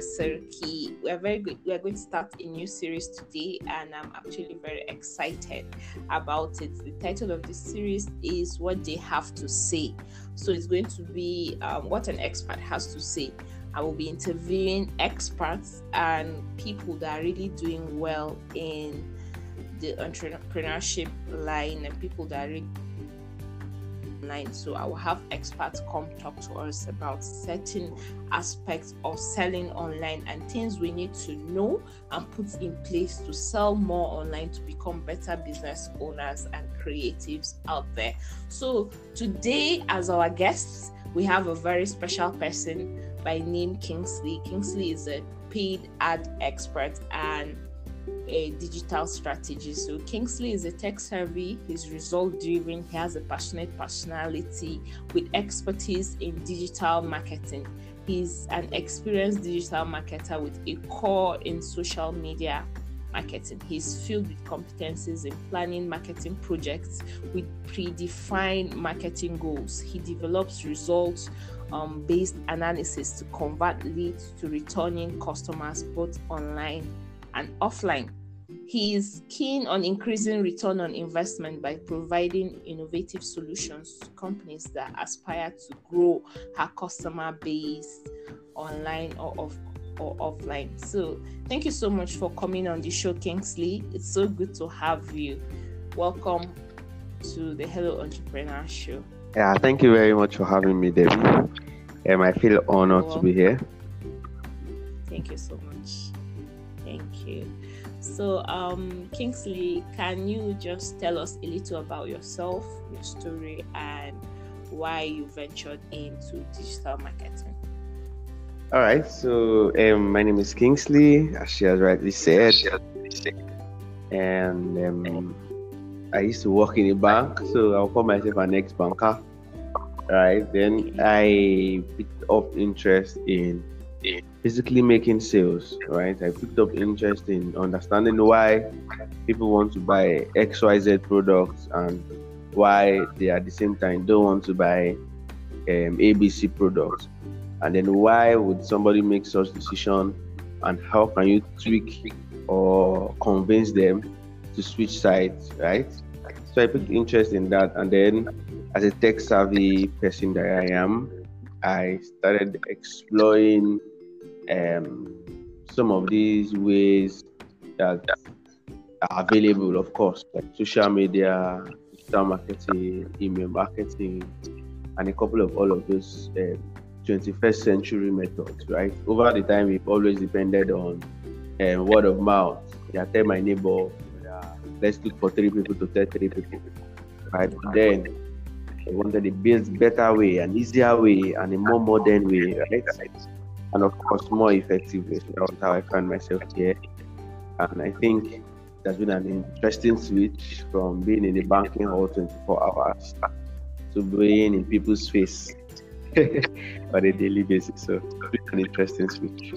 Zara Serki. We are going to start a new series today, and I'm actually very excited about it. The title of the series is What They Have to Say. So it's going to be what an expert has to say. I will be interviewing experts and people that are really doing well in the entrepreneurship line and people that are really online. So I will have experts come talk to us about certain aspects of selling online and things we need to know and put in place to sell more online, to become better business owners and creatives out there. So today, as our guests, we have a very special person by name Kingsley. Kingsley is a paid ad expert and a digital strategist. So Kingsley is a tech-savvy, he's result-driven, he has a passionate personality with expertise in digital marketing. He's an experienced digital marketer with a core in social media marketing. He's filled with competencies in planning marketing projects with predefined marketing goals. He develops results based analysis to convert leads to returning customers both online and offline. He is keen on increasing return on investment by providing innovative solutions to companies that aspire to grow her customer base online or offline. So thank you so much for coming on the show, Kingsley. It's so good to have you. Welcome to the Hello Entrepreneur Show. Yeah, thank you very much for having me, Debbie. I feel honored to be here. Thank you so much. Thank you. So, Kingsley, can you just tell us a little about yourself, your story, and why you ventured into digital marketing? All right. So, my name is Kingsley, as she has rightly said, and I used to work in a bank, so I'll call myself an ex-banker. Right, then I picked up interest in basically making sales. Right, I picked up interest in understanding why people want to buy XYZ products and why they at the same time don't want to buy ABC products. And then why would somebody make such decision, and how can you tweak or convince them to switch sides, right? So I took interest in that, and then as a tech-savvy person that I am, I started exploring some of these ways that are available, of course, like social media, digital marketing, email marketing, and a couple of all of those 21st century methods, right? Over the time, we've always depended on word of mouth. Yeah, tell my neighbor, let's look for three people to tell three people, right? Then I wanted a better way, an easier way, and a more modern way, right? And of course, more effective way. So that's how I found myself here. And I think there's been an interesting switch from being in the banking hall 24 hours to being in people's face on a daily basis. So it's an interesting switch.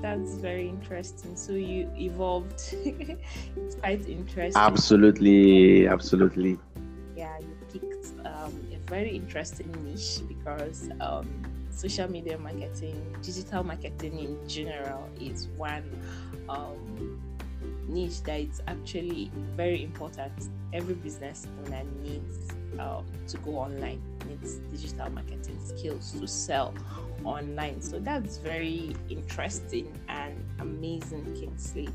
That's very interesting. So you evolved. It's quite interesting. Absolutely. Yeah, you picked a very interesting niche, because social media marketing, digital marketing in general, is one niche that is actually very important. Every business owner needs to go online, needs digital marketing skills to sell online. So that's very interesting and amazing, Kingsley.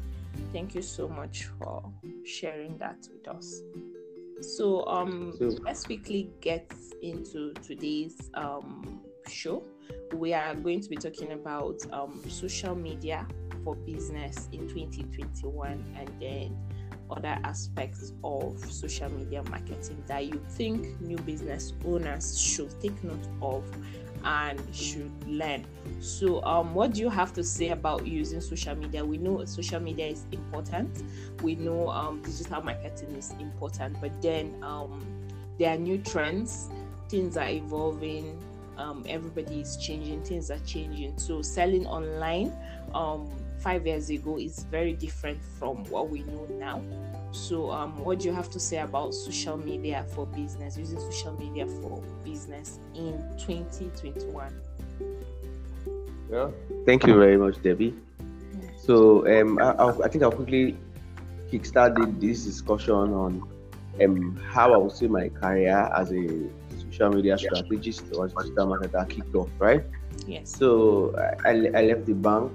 Thank you so much for sharing that with us. So let's quickly get into today's show. We are going to be talking about social media for business in 2021, and then other aspects of social media marketing that you think new business owners should take note of and should learn. So what do you have to say about using social media? We know social media is important, we know digital marketing is important, but then there are new trends, things are evolving, everybody is changing, things are changing. So selling online 5 years ago is very different from what we know now. So what do you have to say about social media for business, using social media for business in 2021? Yeah. Thank you very much, Debbie. So I think I'll quickly kickstart this discussion on how I would say my career as a social media strategist or digital marketer kicked off, right? Yes. So I left the bank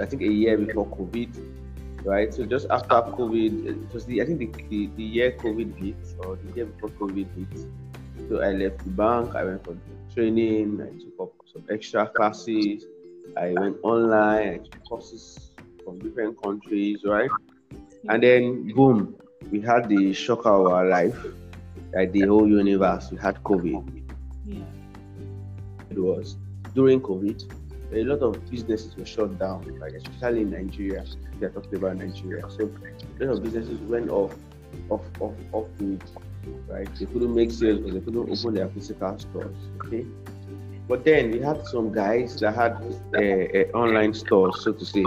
I think a year before COVID, right? So just after COVID, it was the year COVID hit, or the year before COVID hit. So I left the bank, I went for training, I took up some extra classes, I went online, I took courses from different countries, right? And then boom, we had the shock of our life, like the whole universe, we had COVID. Yeah. It was during COVID, a lot of businesses were shut down, like especially in Nigeria. They are talking about Nigeria. So a lot of businesses went off with, right? They couldn't make sales because they couldn't open their physical stores. Okay. But then we had some guys that had online stores, so to say.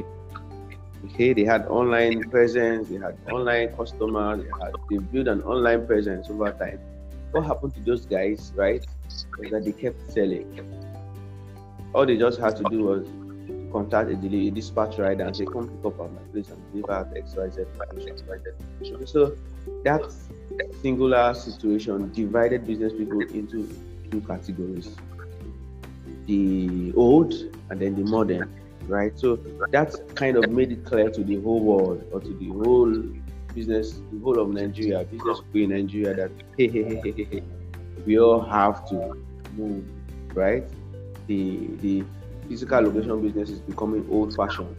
Okay, they had online presence, they had online customers, they built an online presence over time. What happened to those guys, right, was that they kept selling. All they just had to do was contact a dispatch rider and say, come pick up at my place and deliver at XYZ. So that singular situation divided business people into two categories, the old and then the modern, right? So that kind of made it clear to the whole world, or to the whole business, the whole of Nigeria, business people in Nigeria, that hey, we all have to move, right? The physical location business is becoming old-fashioned,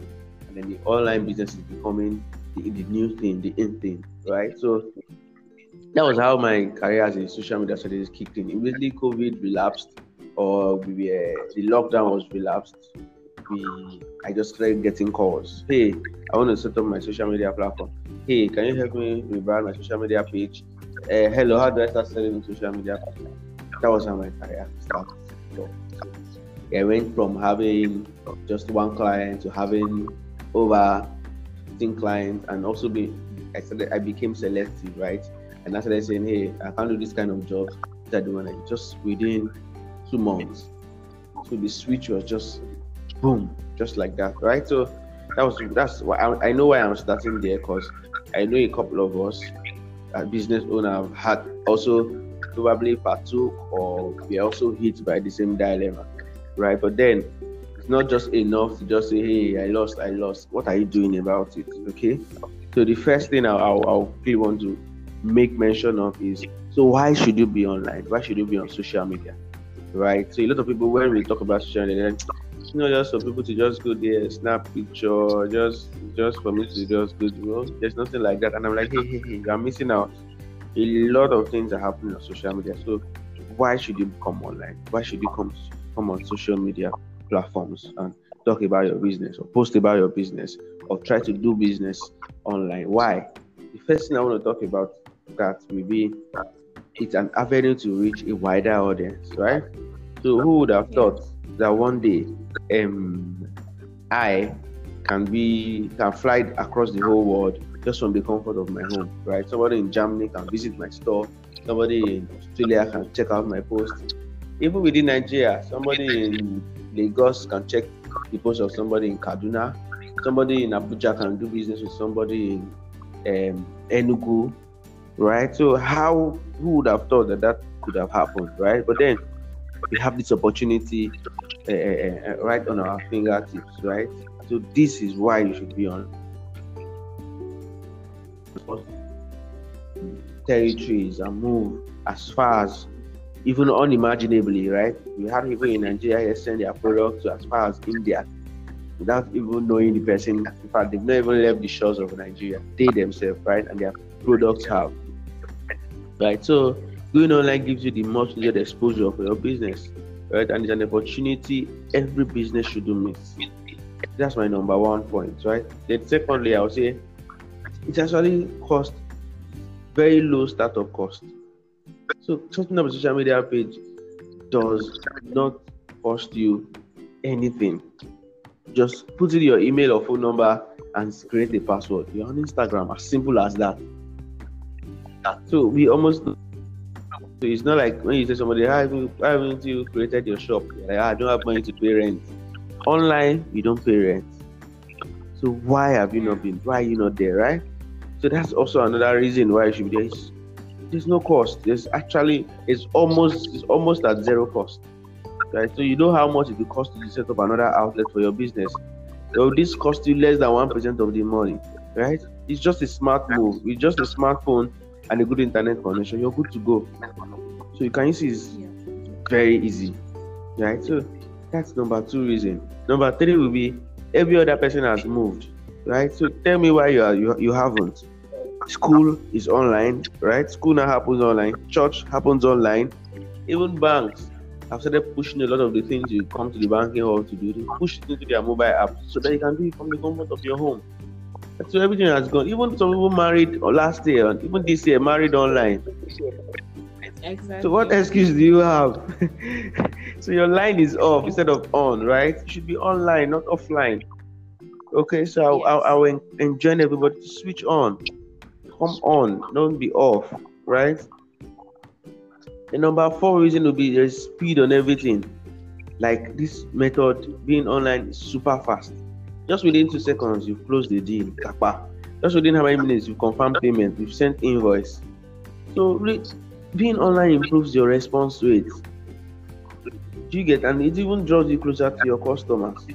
and then the online business is becoming the new thing, the in thing, right? So that was how my career as a social media strategist kicked in. Immediately, COVID relapsed, or the lockdown was relapsed. I just started getting calls. Hey, I want to set up my social media platform. Hey, can you help me rebrand my social media page? Hello, how do I start selling on social media? That was how my career started. So, I went from having just one client to having over 15 clients, and also I became selective, right? And I started saying, hey, I can't do this kind of job that I do, and just within 2 months. So the switch was just boom, just like that, right? So that's why I know why I'm starting there, because I know a couple of us business owners have had also probably partook, or we are also hit by the same dilemma, right? But then it's not just enough to just say, hey, I lost. What are you doing about it? Okay. So the first thing I'll really want to make mention of is, so why should you be online? Why should you be on social media, right? So a lot of people, when we talk about social media, just for people to just go there, snap picture, just for me to just go there. There's nothing like that. And I'm like, hey, I'm missing out. A lot of things are happening on social media. So why should you come online? Why should you come on social media platforms and talk about your business, or post about your business, or try to do business online? Why? The first thing I want to talk about that will be, it's an avenue to reach a wider audience, right? So who would have thought that one day I can fly across the whole world just from the comfort of my home, right? Somebody in Germany can visit my store, somebody in Australia can check out my post, even within Nigeria, somebody in Lagos can check the post of somebody in Kaduna, somebody in Abuja can do business with somebody in Enugu, right? So who would have thought that could have happened, right? But then we have this opportunity right on our fingertips, right? So this is why you should be on territories and move as far as, even unimaginably, right? We had people in Nigeria send their products as far as India without even knowing the person. In fact, they've not even left the shores of Nigeria, they themselves, right? And their products have, right? So doing online gives you the most needed exposure for your business, right? And it's an opportunity every business shouldn't miss. That's my number one point, right? Then secondly, I would say it's actually cost very low startup cost. So setting up a social media page does not cost you anything. Just put in your email or phone number and create a password. You're on Instagram, as simple as that. So we almost So it's not like when you say somebody, haven't you created your shop? You're like, I don't have money to pay rent. Online, you don't pay rent. So why have you not been? Why are you not there, right? So that's also another reason why you should be there. There's no cost. It's almost at zero cost. Right? So you know how much it will cost you to set up another outlet for your business. So this costs you less than 1% of the money, right? It's just a smart move. With just a smartphone and a good internet connection, you're good to go. So you can see it's very easy, right? So that's number 2 reason. Number 3 will be every other person has moved, right? So tell me why you haven't. School is online, right? School now happens online. Church happens online. Even banks have started pushing a lot of the things you come to the banking hall to do. They push it into their mobile app so that you can do it from the comfort of your home. So everything has gone. Even some people married last year, and even this year married online. Exactly. So what excuse do you have? So your line is off instead of on, right? It should be online, not offline. Okay, so I will enjoin everybody to switch on. Come on, don't be off, right? The number 4 reason would be there's speed on everything. Like this method being online is super fast. Just within 2 seconds, you've closed the deal. Just within how many minutes, you've confirmed payment, you've sent invoice. So being online improves your response rate. You get, and it even draws you closer to your customers,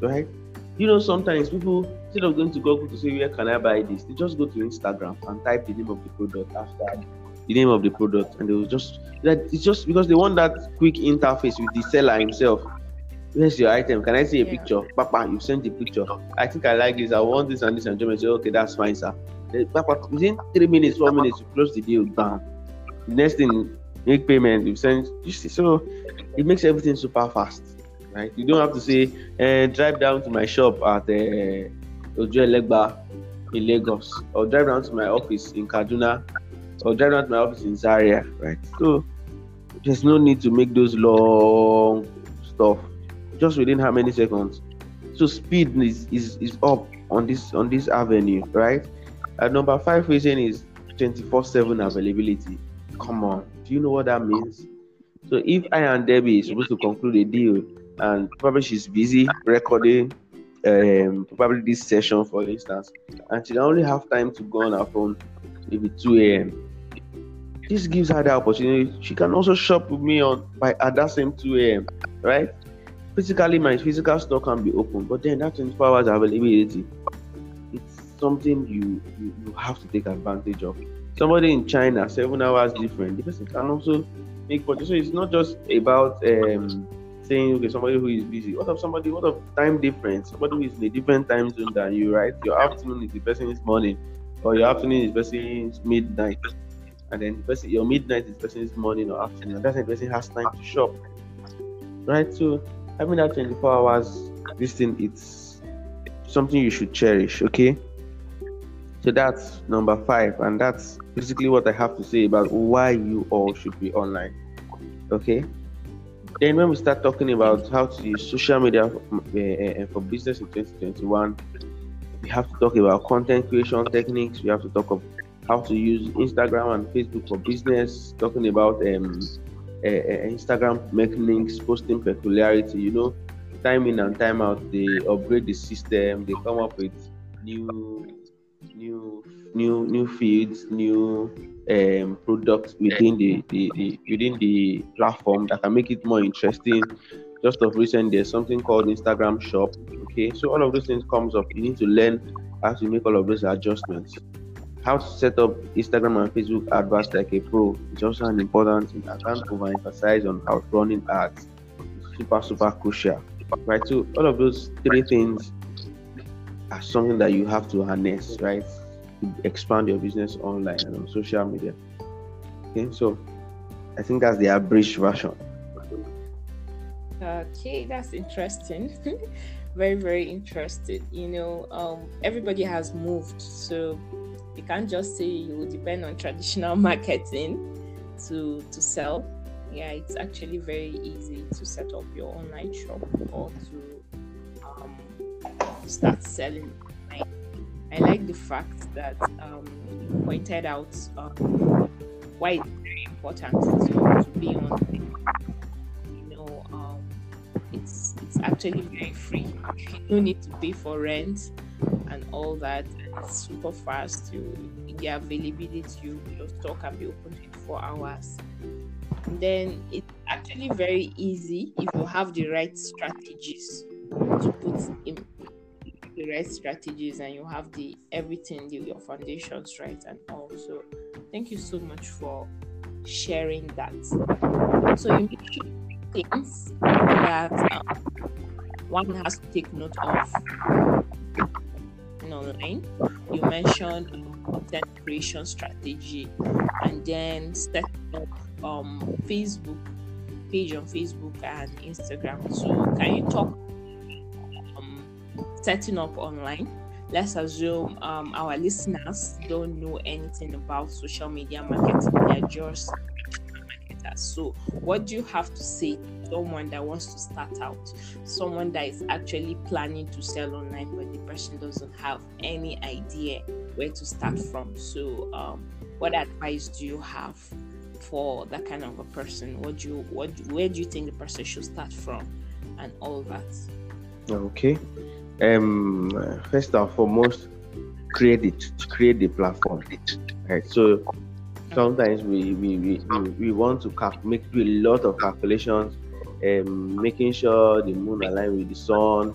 right? You know, sometimes people, instead of going to Google to say, where can I buy this? They just go to Instagram and type the name of the product and they will just, it's just because they want that quick interface with the seller himself. Where's your item? Can I see a picture? Papa, you sent the picture. I think I like this. I want this and this. And German say, okay, that's fine, sir. Papa, within 3 minutes, 4 minutes, you close the deal. Bam. The next thing, make payment. You send. You see, so it makes everything super fast, right? You don't have to say, drive down to my shop at Ojo Legba in Lagos, or drive down to my office in Kaduna, or drive down to my office in Zaria, right? So there's no need to make those long stuff. Just within how many seconds? So speed is up on this avenue, right? And number 5 reason is 24/7 availability. Come on, do you know what that means? So if I and Debbie is supposed to conclude a deal, and probably she's busy recording probably this session, for instance, and she'll only have time to go on her phone maybe 2 a.m. This gives her the opportunity. She can also shop with me at that same 2 a.m. right? Physically, my physical store can be open, but then that 24 hours availability, it's something you have to take advantage of. Somebody in China, 7 hours different, the person can also make purchase. So it's not just about saying, okay, somebody who is busy. What of time difference? Somebody who is in a different time zone than you, right? Your afternoon is the person's morning, or your afternoon is the person's midnight, and then your midnight is the person's morning or afternoon. That's when the person has time to shop, right? So having that 24 hours, this thing, it's something you should cherish, okay? So that's number 5, and that's basically what I have to say about why you all should be online, okay? Then when we start talking about how to use social media for business in 2021, we have to talk about content creation techniques. We have to talk about how to use Instagram and Facebook for business, talking about Instagram mechanics, posting peculiarity, you know, time in and time out. They upgrade the system, they come up with new feeds, new products within the platform that can make it more interesting. Just of recent, there's something called Instagram Shop. Okay, so all of those things comes up. You need to learn how to make all of those adjustments. How to set up Instagram and Facebook adverts like a pro is also an important thing. I can't overemphasize on how running ads. It's super, super crucial, right? So all of those 3 things are something that you have to harness, right? To expand your business online and on social media. Okay, so I think that's the abridged version. Okay, that's interesting. Very, very interesting. You know, everybody has moved, so you can't just say you depend on traditional marketing to sell. Yeah, it's actually very easy to set up your online shop or to start selling. I like the fact that you pointed out why it's very important to be on. It's actually very free. You don't need to pay for rent and all that. And it's super fast. The availability, your store can be open 24 hours. And then it's actually very easy if you have the right strategies to put in the right strategies, and you have the everything, your foundations right and all. So thank you so much for sharing that. So you make sure things that one has to take note of online. You mentioned content creation strategy, and then set up Facebook page on Facebook and Instagram. So can you talk setting up online? Let's assume our listeners don't know anything about social media marketing. They're just marketers. So what do you have to say to someone that wants to start out, someone that is actually planning to sell online, but the person doesn't have any idea where to start from? So what advice do you have for that kind of a person? Where do you think the person should start from and all that? Okay. First and foremost, create the platform. Right. So sometimes we want to do a lot of calculations, making sure the moon aligns with the sun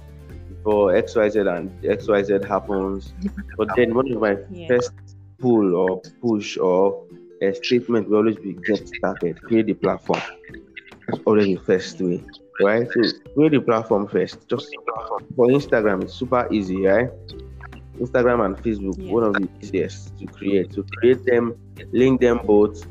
before XYZ and XYZ happens. But then one of my first pull or push or a statement will always be get started. Create the platform. That's already the first way. Right, so create the platform first. Just for Instagram, it's super easy, right? Instagram and Facebook, one of the easiest to create. So create them, link them both.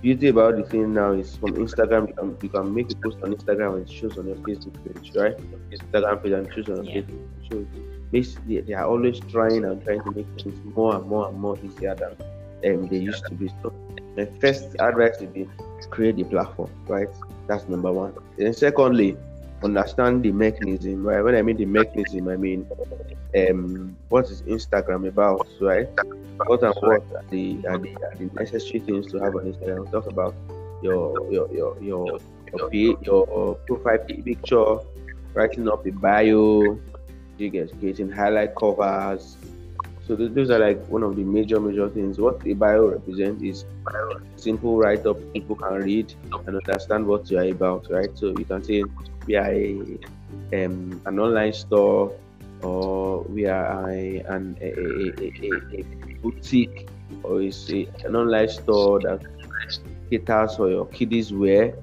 Beauty about the thing now is from Instagram, you can make a post on Instagram and it shows on your Facebook page, right? Instagram page and shows on your Facebook page. So basically, they are always trying to make things more and more easier than they used to be. So my first advice would be create the platform, right? That's number one. And secondly, understand the mechanism, right? When I mean the mechanism, I mean what is Instagram about, right? What are the necessary things to have on Instagram? We'll talk about your profile picture, writing up a bio, you guys creating highlight covers. So those are like one of the major things. What a bio represents is simple write-up people can read and understand what you are about, right? So you can say we are an online store, or we are a boutique, or it's an online store that caters for your kiddies wear,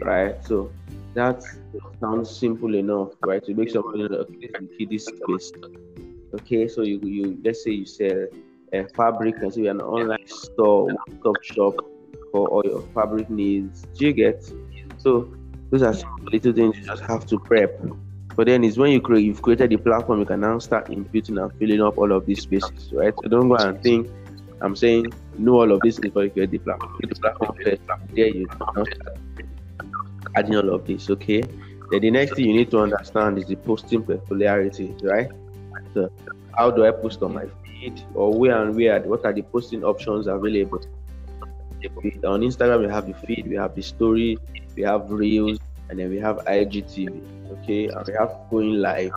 right? So that sounds simple enough, right? To make something in kiddies space. Okay, so you let's say you sell a fabric, and so you're an online store, one-stop shop for all your fabric needs. Do you get? So those are some little things you just have to prep. But then it's when you've created the platform, you can now start inputting and filling up all of these spaces, right? So don't go and think I'm saying know all of this before you create the platform. Create the platform first, there you can start adding all of this. Okay. Then the next thing you need to understand is the posting peculiarity, right? So how do I post on my feed, or where? What are the posting options available? On Instagram, we have the feed, we have the story, we have reels, and then we have IGTV. Okay, and we have going live.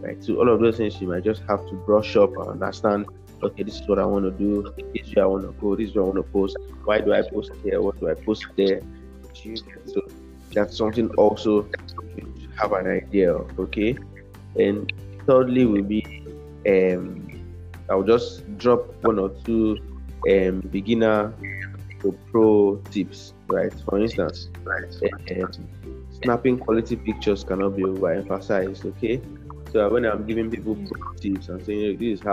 Right, so all of those things you might just have to brush up and understand. Okay, this is what I want to do. This is where I want to go. This is where I want to post. Why do I post here? What do I post there? So that's something also you have an idea of. Okay, and thirdly will be I'll just drop one or two beginner to pro tips, right? For instance, snapping quality pictures cannot be overemphasized. Okay, so when I'm giving people pro tips, I'm saying this is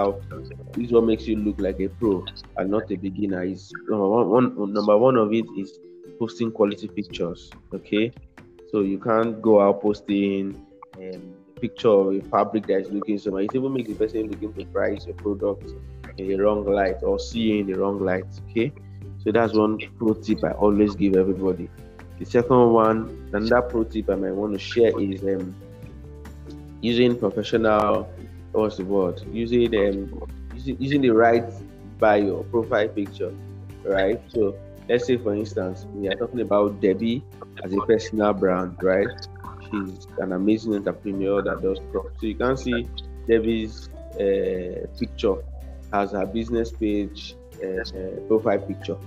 what makes you look like a pro and not a beginner. Is number one of it is posting quality pictures. Okay, so you can't go out posting picture of a fabric that is looking somewhere. It even makes the person looking to price your product in the wrong light or see in the wrong light. Okay, so that's one pro tip I always give everybody. The second one, another pro tip I might want to share is using professional. What's the word? Using the right bio profile picture, right? So Let's say, for instance, we are talking about Debbie as a personal brand, right? She's an amazing entrepreneur that does stuff. So you can see Debbie's picture has her business page profile picture.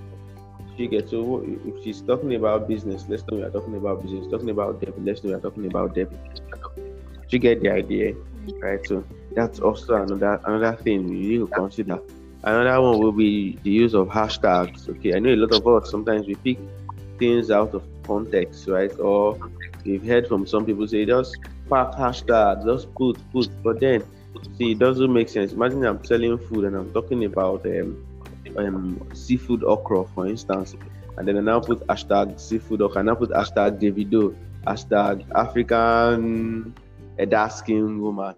She gets, so if she's talking about business, let's know we are talking about business. Talking about Debbie, let's know we are talking about Debbie. You get the idea, right? So that's also another thing we need to consider. Another one will be the use of hashtags. Okay, I know a lot of us sometimes we pick things out of context, right? Or we've heard from some people say just pack hashtags, just put. But then, see, it doesn't make sense. Imagine I'm selling food and I'm talking about seafood okra, for instance, and then I now put hashtag seafood okra, and I put hashtag Davido, hashtag African dark-skinned woman.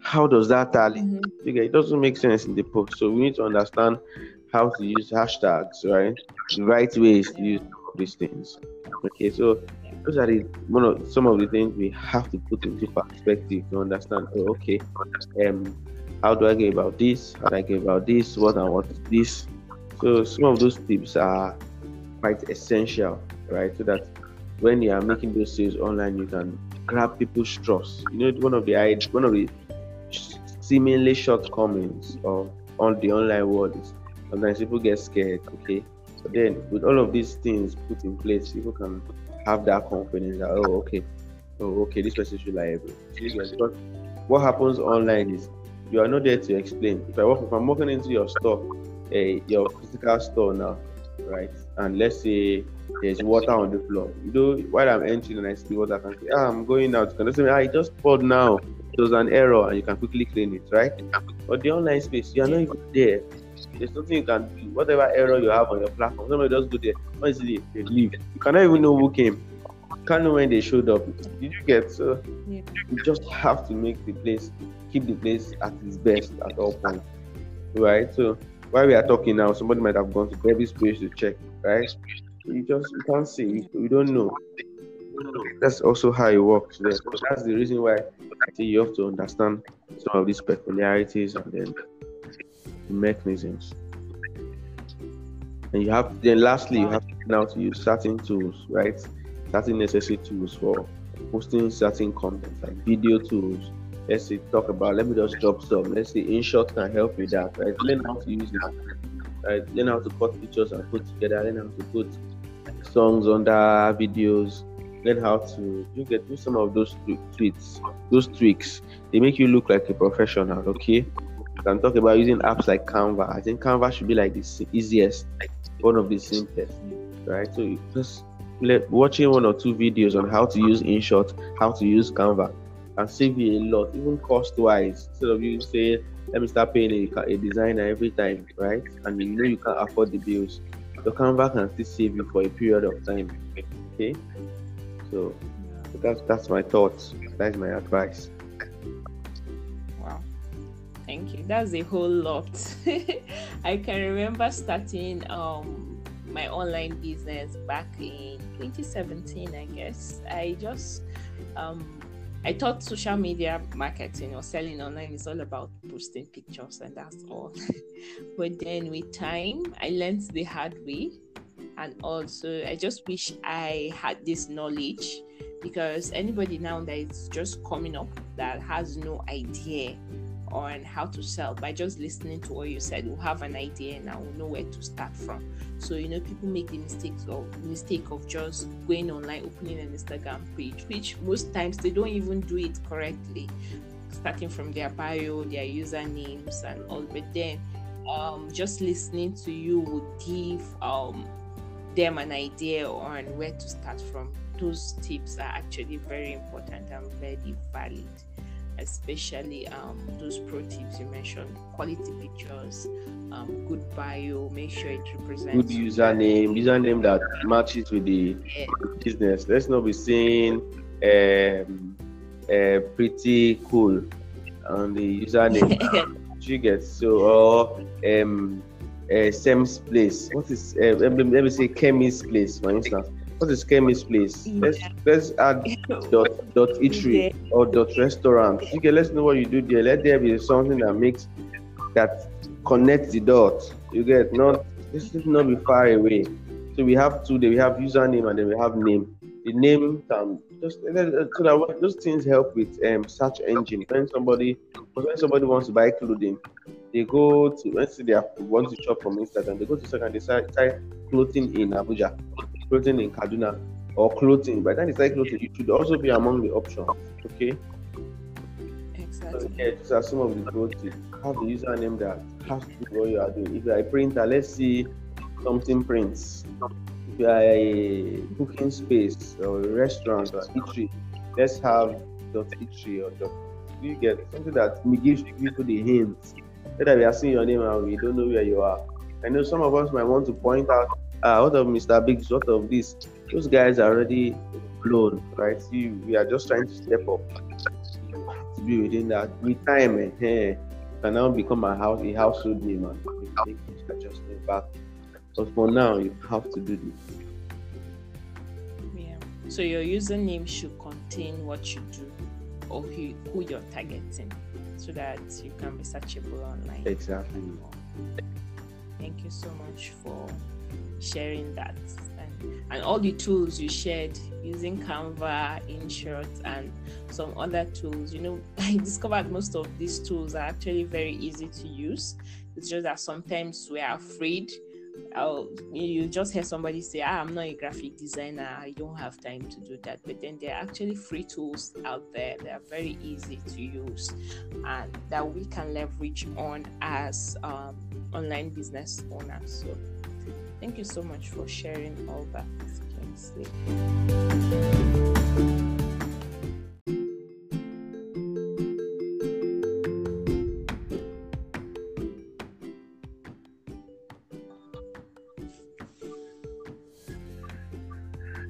How does that tally? Mm-hmm. Okay, it doesn't make sense in the post. So we need to understand how to use hashtags, right? The right ways to use these things. Okay, so those are some of the things we have to put into perspective to understand. Oh, okay, how do I go about this? How do I go about this? What and what is this? So some of those tips are quite essential, right? So that when you are making those sales online, you can grab people's trust. You know, one of the seemingly shortcomings on the online world is sometimes people get scared, okay? But then with all of these things put in place, people can have that confidence that okay, this person is reliable. But what happens online is you are not there to explain. If I'm walking into your store, your physical store now, right? And let's say there's water on the floor. You know, while I'm entering and I see water, I can say, I'm going out. You can say, I just poured now. It was an error, and you can quickly clean it, right? But the online space, you are not even there. There's nothing you can do. Whatever error you have on your platform, somebody just go there. Once they leave, you cannot even know who came. You can't know when they showed up. Did you get? So yeah. You just have to keep the place at its best at all points, right? So while we are talking now, somebody might have gone to Debbie's page to check, right? You can't see. We don't know. That's also how it works. That's the reason why I think you have to understand some of these peculiarities and then the mechanisms. And lastly, you have to learn how to use certain tools, right? Certain necessary tools for posting certain content, like video tools. Let me just drop some. Let's say InShot can help with that, right? Learn how to use it. Right? Learn how to cut pictures and put together. Learn how to put songs under videos. Learn how to do some of those tricks. They make you look like a professional, okay? You can talk about using apps like Canva. I think Canva should be like the easiest, one of the simplest, right? So you just watching one or two videos on how to use InShot, how to use Canva, and save you a lot, even cost-wise. Instead of you say, let me start paying a designer every time, right? And you know you can't afford the bills. The Canva can still save you for a period of time, okay? So that's my thoughts. That's my advice. Wow. Thank you. That's a whole lot. I can remember starting my online business back in 2017, I guess. I just I thought social media marketing or selling online is all about posting pictures and that's all. But then with time, I learned the hard way. And also, I just wish I had this knowledge, because anybody now that is just coming up that has no idea on how to sell, by just listening to what you said, we'll have an idea and I will know where to start from. So, you know, people make the mistake of just going online, opening an Instagram page, which most times they don't even do it correctly, starting from their bio, their usernames and all. But then just listening to you would give them an idea on where to start from. Those tips are actually very important and very valid, especially those pro tips you mentioned: quality pictures, good bio, make sure it represents good username that matches with the business. Let's not be saying pretty cool on the username. You get Sam's place. What is let me say chemist place, for instance. What is chemist place? Yeah. Let's add dot eatery or dot restaurant. Okay, let's know what you do there. Let there be something that connects the dots. You get not. This should not be far away. So we have two. Then we have username and then we have name. The name just so that those things help with search engine. When somebody wants to buy clothing, they go to, let's say they want to shop from Instagram, they go to Instagram, they type clothing in Abuja, clothing in Kaduna, or clothing. By the time they type clothing, it should also be among the options. Okay. Exactly. So, yeah, these are some of the go to. Have the username that has to do what you are doing. If you are a printer, let's see something prints. If you are a booking space or a restaurant or eatery, let's have .eatery or you get something that gives people the hints. Whether we are seeing your name and we don't know where you are. I know some of us might want to point out, what of Mr. Biggs, what of this? Those guys are already blown, right? We are just trying to step up. To be within that, with time, and can now become a household name, and you can make this adjustment back. But for now, you have to do this. Yeah. So your username should contain what you do or who you're targeting, so that you can be searchable online. Exactly. Thank you so much for sharing that, and all the tools you shared using Canva, InShot, and some other tools. You know, I discovered most of these tools are actually very easy to use. It's just that sometimes we are afraid. You just hear somebody say, I'm not a graphic designer, I don't have time to do that. But then there are actually free tools out there that are very easy to use and that we can leverage on as online business owners. So thank you so much for sharing all that, Kingsley.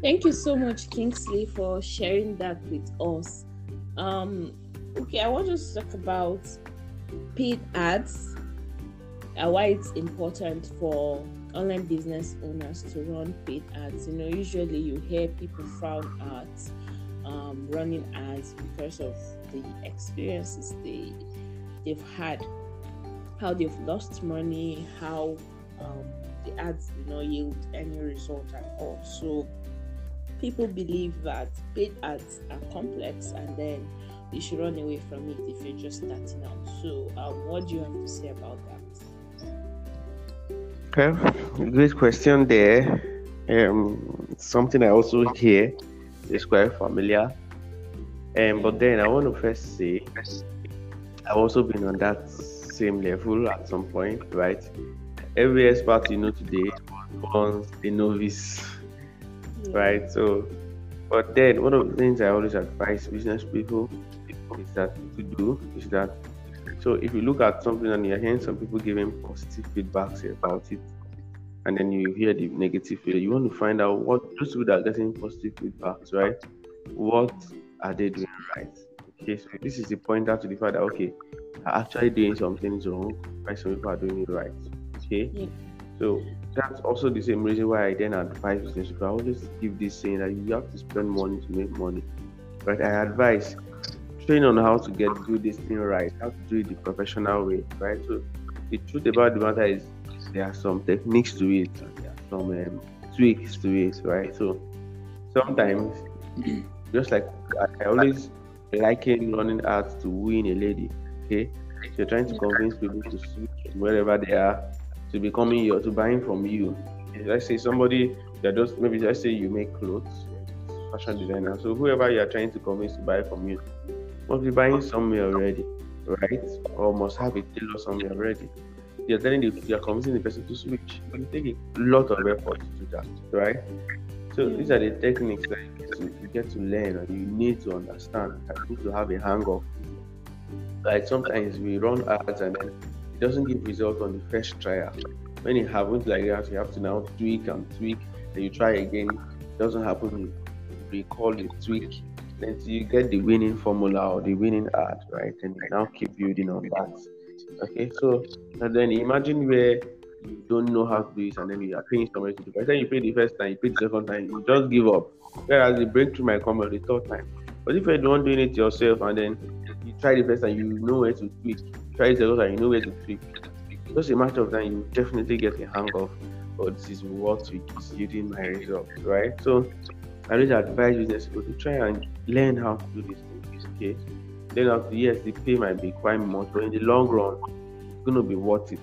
Thank you so much, Kingsley, for sharing that with us. Okay, I want us to talk about paid ads and why it's important for online business owners to run paid ads. You know, usually you hear people frown at running ads because of the experiences they've had, how they've lost money, how the ads did not yield any result at all. So people believe that paid ads are complex and then you should run away from it if you're just starting out. So what do you have to say about that? Okay, great question there. Something I also hear is quite familiar. But then I want to first say, I've also been on that same level at some point, right? Every expert you know today wants a novice. Right, so but then one of the things I always advise business people is that so if you look at something and you're hearing some people giving positive feedbacks about it and then you hear the negative feedback, you want to find out what those people that are getting positive feedbacks, right? What are they doing right? Okay, so this is the pointer to the fact that okay, I'm actually doing something wrong, right? Some people are doing it right. Okay, yeah. So that's also the same reason why I then advise business people. I always give this saying that you have to spend money to make money. But I advise train on how to do this thing right, how to do it the professional way, right? So the truth about the matter is there are some techniques to it, there are some tweaks to it, right? So sometimes, just like I always liken running ads to wooing a lady, okay? So you're trying to convince people to switch wherever they are, to becoming you, to buying from you. Let's say somebody that does, maybe let's say you make clothes, fashion designer. So whoever you are trying to convince to buy from you must be buying somewhere already, right? Or must have a tailor somewhere already. You're telling you are convincing the person to switch. You take a lot of effort to do that, right? So these are the techniques that you get to learn and you need to understand. You need to have a hang of. Like sometimes we run ads and then doesn't give result on the first trial. When it happens like that, you have to now tweak, and you try again. It doesn't happen, you recall the tweak, then you get the winning formula or the winning ad, right? And you now keep building on that. Okay, so and then imagine where you don't know how to do it, and then you are paying somebody to do it. By the time you pay the first time, you pay the second time, you just give up. Whereas the breakthrough might come at the third time. But if you don't doing it yourself, and then you try the first time, you know where to tweak. Try it a lot and you know where to tweak. Just a matter of time, you definitely get a hang of or this is what is yielding my result, right? So I always advise business people to try and learn how to do these things, okay? Learn how to, yes, the pay might be quite much, but in the long run, it's going to be worth it.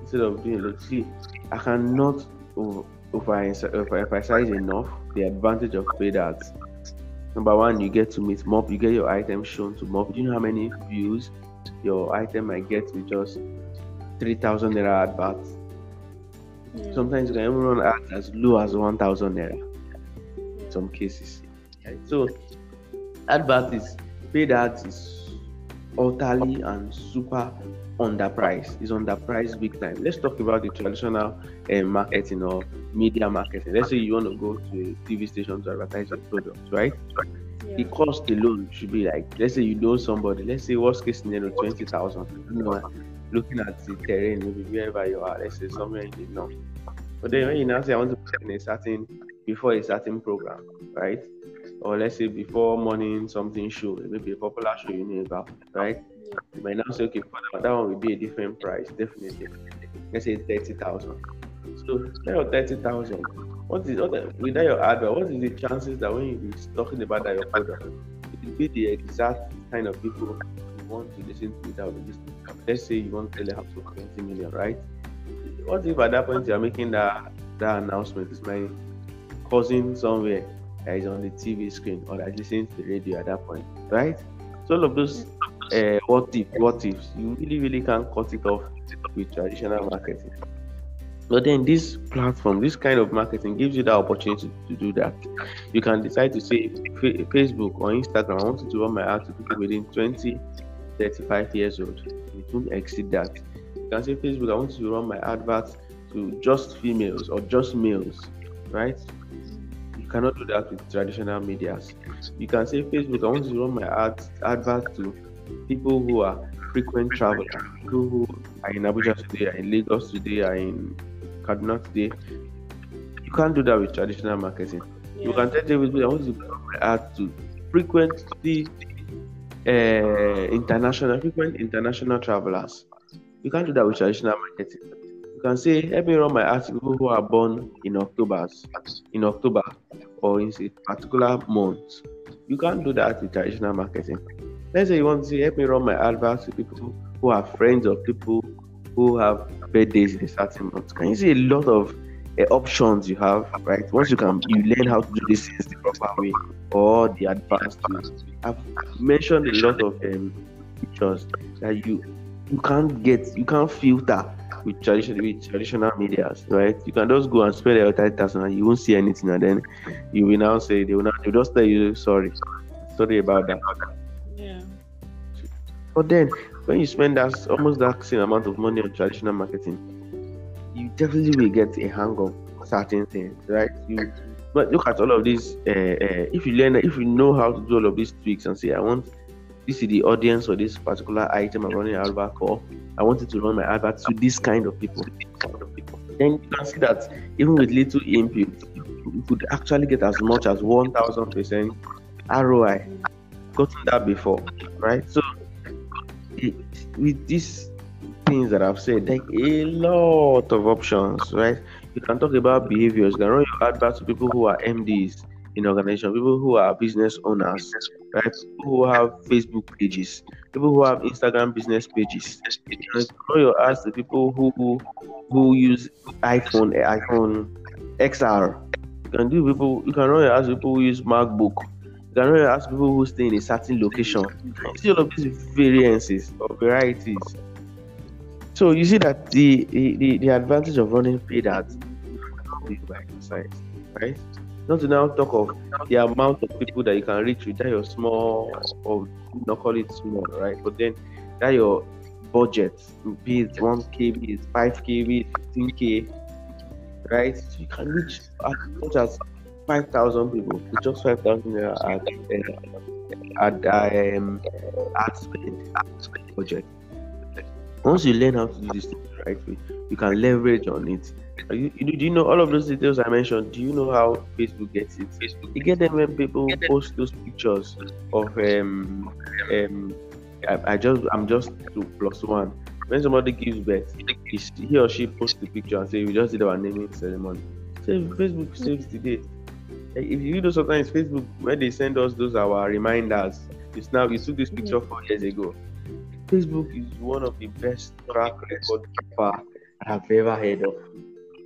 Instead of doing, look, see, I cannot overemphasize enough the advantage of pay that. Number one, you get to meet mob, you get your item shown to mob. Do you know how many views your item might get with just 3,000 naira ad bats? Yeah. Sometimes you can even run ads as low as 1,000 naira in some cases. Right? So, ad bat is paid ads is utterly and super underpriced. It's underpriced big time. Let's talk about the traditional marketing or media marketing. Let's say you want to go to a TV station to advertise your products, right? Yeah. The cost alone should be like, let's say you know somebody, let's say worst case scenario 20,000. You know, looking at the terrain, maybe wherever you are, let's say somewhere in the north. But then when you now say I want to put in a certain before a certain program, right? Or let's say before morning something show, maybe a popular show you know about, right? Yeah. You might now say, okay, that one will be a different price, definitely. Let's say 30,000. So that 30,000. Without your advert, what is the chances that when you are talking about that your product, it will be the exact kind of people you want to listen to without listening? Let's say you want to sell a house for 20 million, right? What if at that point you are making that announcement? It's my cousin somewhere that is on the TV screen or that is listening to the radio at that point, right? So all of those what ifs, you really can't cut it off with traditional marketing. But then this platform, this kind of marketing gives you the opportunity to do that. You can decide to say Facebook or Instagram, I want to run my ad to people within 20, 35 years old. It won't exceed that. You can say Facebook, I want to run my adverts to just females or just males, right? You cannot do that with traditional medias. You can say Facebook, I want to run my adverts to people who are frequent travelers, people who are in Abuja today, are in Lagos today, are in Kaduna today. You can't do that with traditional marketing. Yeah. You can tell people, I want to run my ad to frequent international travelers. You can't do that with traditional marketing. You can say, help me run my ads to people who are born in October or in a particular month. You can't do that with traditional marketing. Let's say you want to say, help me run my adverts to people who are friends of people who have birthdays in a certain month. Can you see a lot of options you have, right? Once you learn how to do this in the proper way or the advanced way. I've mentioned a lot of features that you can't get, you can't filter with traditional medias, right? You can just go and spend your 30,000 and you won't see anything, and then you will now say they'll just tell you sorry about that. Yeah. But then when you spend almost that same amount of money on traditional marketing, you definitely will get a hang of certain things, right? But look at all of these. If you know how to do all of these tweaks and say, I want. This is the audience for this particular item I'm running an advert for. I wanted to run my advert to this kind of people. Then you can see that even with little input, you could actually get as much as 1,000% ROI. Gotten that before, right? So with these things that I've said, like a lot of options, right? You can talk about behaviors. You can run your advert to people who are MDs. In organization, people who are business owners, right? People who have Facebook pages, people who have Instagram business pages. You can throw your ads to people who use iPhone XR. You can run your ads to people who use MacBook. You can run your ads to people who stay in a certain location. You see all of these variances or varieties. So you see that the advantage of running paid ads is by size, right? Not to now talk of the amount of people that you can reach with that your small, or not call it small, right? But then that your budget, be it 1K, be it 5K, be it 15K, right? So you can reach as much as 5,000 people with just 5,000 ad spend budget. Once you learn how to do this thing the right way, you can leverage on it. Do you know all of those details I mentioned? Do you know how Facebook gets it? You get them when people post those pictures of I'm just +1. When somebody gives birth, he or she posts the picture and say, we just did our naming ceremony. Say Facebook saves the day. If you know, sometimes Facebook, where they send us those our reminders, it's now, you took this picture 4 years ago. Facebook is one of the best track record keeper I've ever heard of.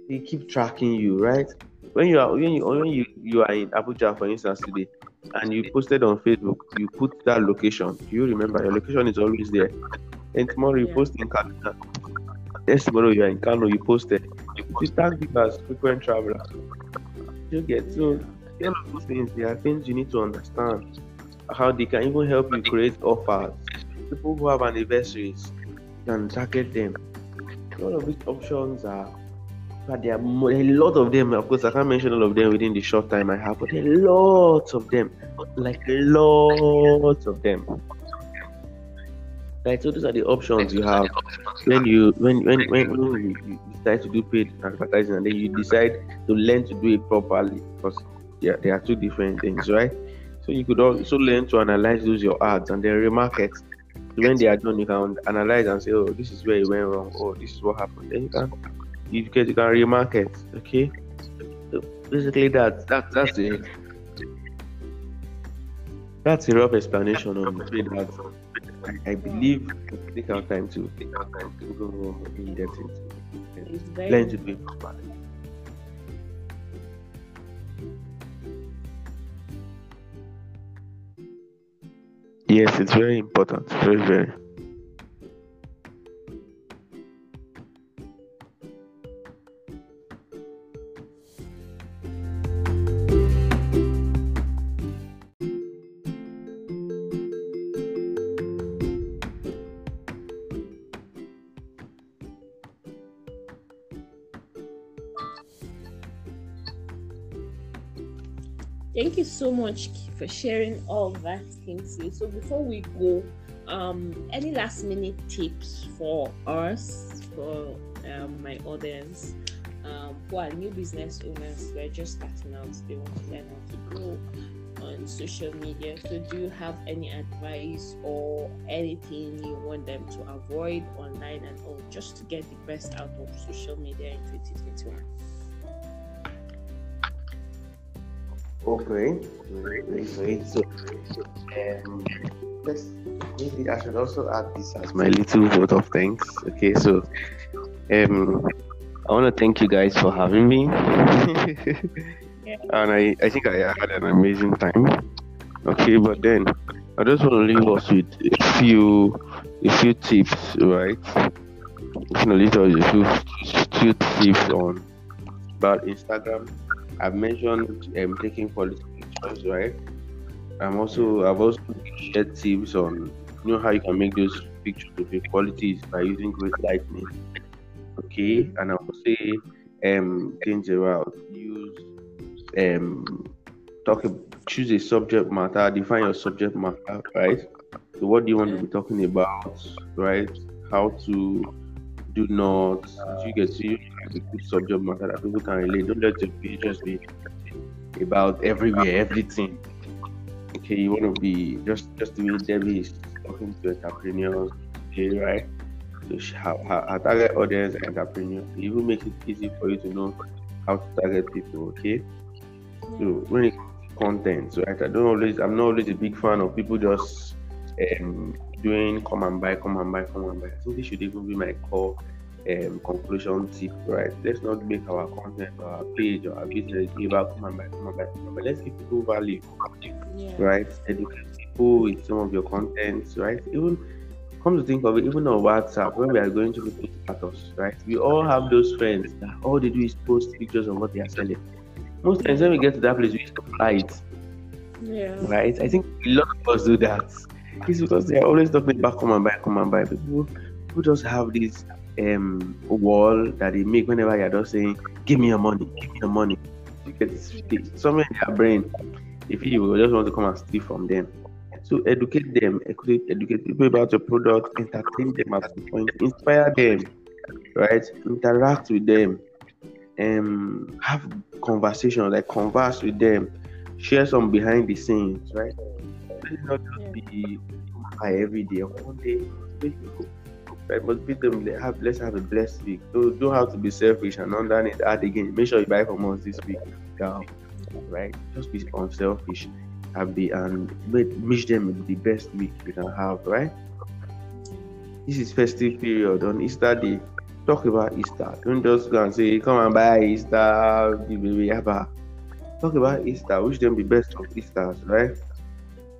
They keep tracking you, right? When you are in Abuja, for instance, today, and you posted on Facebook, you put that location. Do you remember? Your location is always there. And tomorrow you post in Canada. Yes, tomorrow you are in Kano, you posted. You start with as frequent traveler. You get so a lot of those things. There are things you need to understand how they can even help you create offers. People who have anniversaries, you can target them. A lot of these options are. But there are a lot of them. Of course, I can't mention all of them within the short time I have, but a lot of them. Like, lots of them. Like, so those are the options you have when you decide to do paid advertising, and then you decide to learn to do it properly. Because there are two different things, right? So you could also learn to analyze your ads and then remarket. When they are done, you can analyze and say, oh, this is where it went wrong, or this is what happened. Then you can remarket, okay? So basically, that's it. That's a rough explanation on paid ads. I believe it take our time to go more in depth into it. Learn to do it properly. Yes, it's very important. Very, very. Thank you so much for sharing all of that, Kingsley. So before we go, any last minute tips for us, for my audience, who are new business owners, they're just starting out, they want to learn how to grow on social media. So do you have any advice or anything you want them to avoid online and all, just to get the best out of social media in 2021? Okay, great. So, maybe I should also add this as my little vote of thanks. Okay, so I want to thank you guys for having me, and I think I had an amazing time. Okay, but then I just want to leave us with a few tips, right? I'm gonna leave us with a few tips on about Instagram. I've mentioned taking quality pictures, right? I've also shared tips on how you can make those pictures of your qualities by using great lighting. Okay, and I would say things around choose a subject matter, define your subject matter, right? So what do you want to be talking about, right? How to do not, you can see, a good subject matter that people can relate. Don't let your page just be about everywhere, everything. Okay, you want to be just the way Debbie is talking to entrepreneurs, okay, right? So her target audience and entrepreneurs. It will make it easy for you to know how to target people, okay? So when it comes to content, so I'm not always a big fan of people just doing come and buy. I think this should even be my core conclusion tip, right? Let's not make our content or our page or our business about come and buy. Let's give people value, right? Educate people with some of your contents, right? Even come to think of it, even on WhatsApp, when we are going to put status, right? We all have those friends that all they do is post pictures of what they are selling. Most times when we get to that place, we supply it. Yeah. Right? I think a lot of us do that. It's because they are always talking about come and buy. People who just have this wall that they make whenever you're just saying, give me your money. You get somewhere in their brain. If you just want to come and steal from them. So educate them, educate people about your product, entertain them at some point, inspire them, right? Interact with them, have conversation, like converse with them, share some behind the scenes, right? Not just be every day or one day. right? But let's have a blessed week. Don't have to be selfish and underneath that again. Make sure you buy from us this week, right? Just be unselfish and wish them the best week you can have, right? This is festive period. On Easter Day, talk about Easter. Don't just go and say, come and buy Easter, whatever. Talk about Easter. Wish them the best of Easter, right?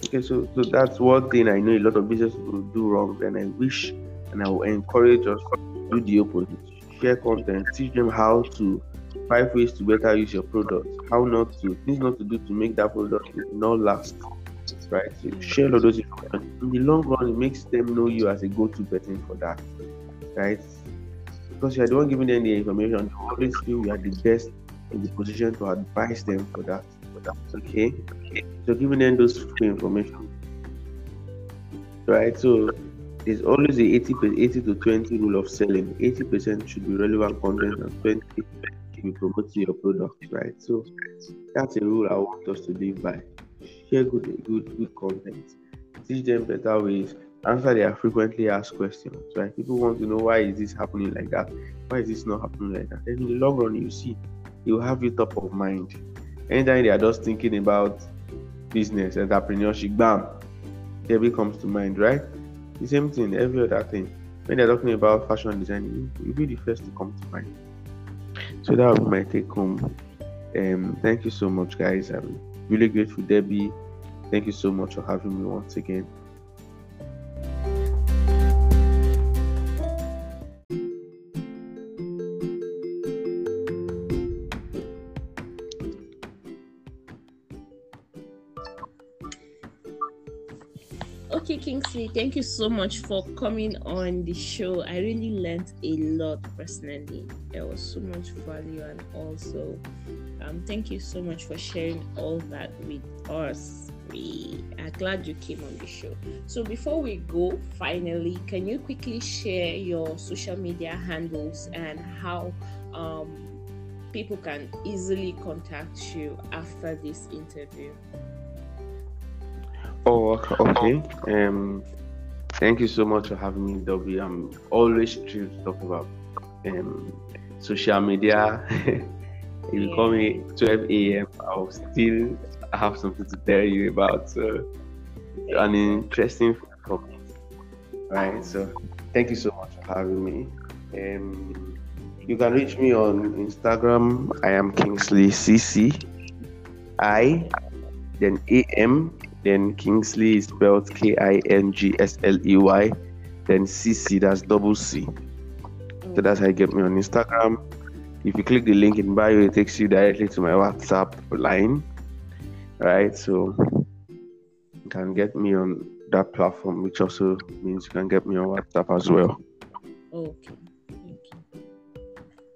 Okay, so that's one thing I know a lot of business people do wrong, and I wish and I will encourage us to do the opposite. Share content, teach them how to, 5 ways to better use your product, how not to, things not to do to make that product not last, right? So share all those information. In the long run, it makes them know you as a go-to person for that, right? Because you are the one giving them the information, you always feel you are the best in the position to advise them for that. Okay, so giving them those free information, right? So there's always the 80 to 20 rule of selling. 80% should be relevant content and 20 should be promoting your product, right? So that's a rule I want us to live by. Share good content, teach them better ways, answer their frequently asked questions, right? People want to know, why is this happening like that? Why is this not happening like that? Then in the long run, you see, it will have you top of mind. Anytime they are just thinking about business, entrepreneurship, bam, Debbie comes to mind, right? The same thing, every other thing. When they're talking about fashion design, you'll be the first to come to mind. So that would be my take home. Thank you so much, guys. I'm really grateful, Debbie. Thank you so much for having me once again. Okay, Kingsley, thank you so much for coming on the show. I really learned a lot personally. There was so much value, and also thank you so much for sharing all that with us. We are glad you came on the show. So before we go, finally, can you quickly share your social media handles and how people can easily contact you after this interview? Oh, okay. Thank you so much for having me, Dobby. I'm always thrilled to talk about social media. If you call me 12 a.m., I'll still have something to tell you about an interesting topic. Right. So, thank you so much for having me. You can reach me on Instagram. I am Kingsley CC. I then AM. Then Kingsley is spelled Kingsley, then CC, that's double C. So that's how you get me on Instagram. If you click the link in bio, it takes you directly to my WhatsApp line. Right, so you can get me on that platform, which also means you can get me on WhatsApp as well. Okay.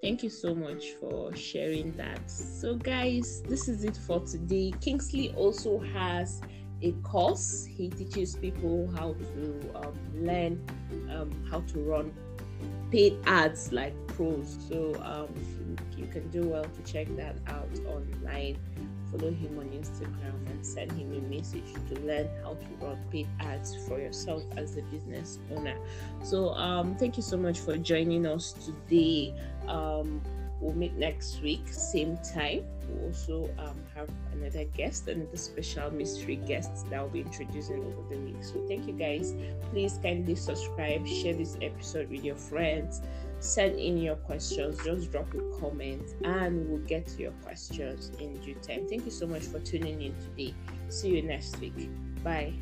Thank you so much for sharing that. So guys, this is it for today. Kingsley also has a course. He teaches people how to learn how to run paid ads like pros. So you can do well to check that out online. Follow him on Instagram and send him a message to learn how to run paid ads for yourself as a business owner. So thank you so much for joining us today. We'll meet next week, same time. We'll also have another guest, another special mystery guest that I'll be introducing over the week. So thank you guys. Please kindly subscribe, share this episode with your friends, send in your questions, just drop a comment, and we'll get to your questions in due time. Thank you so much for tuning in today. See you next week. Bye.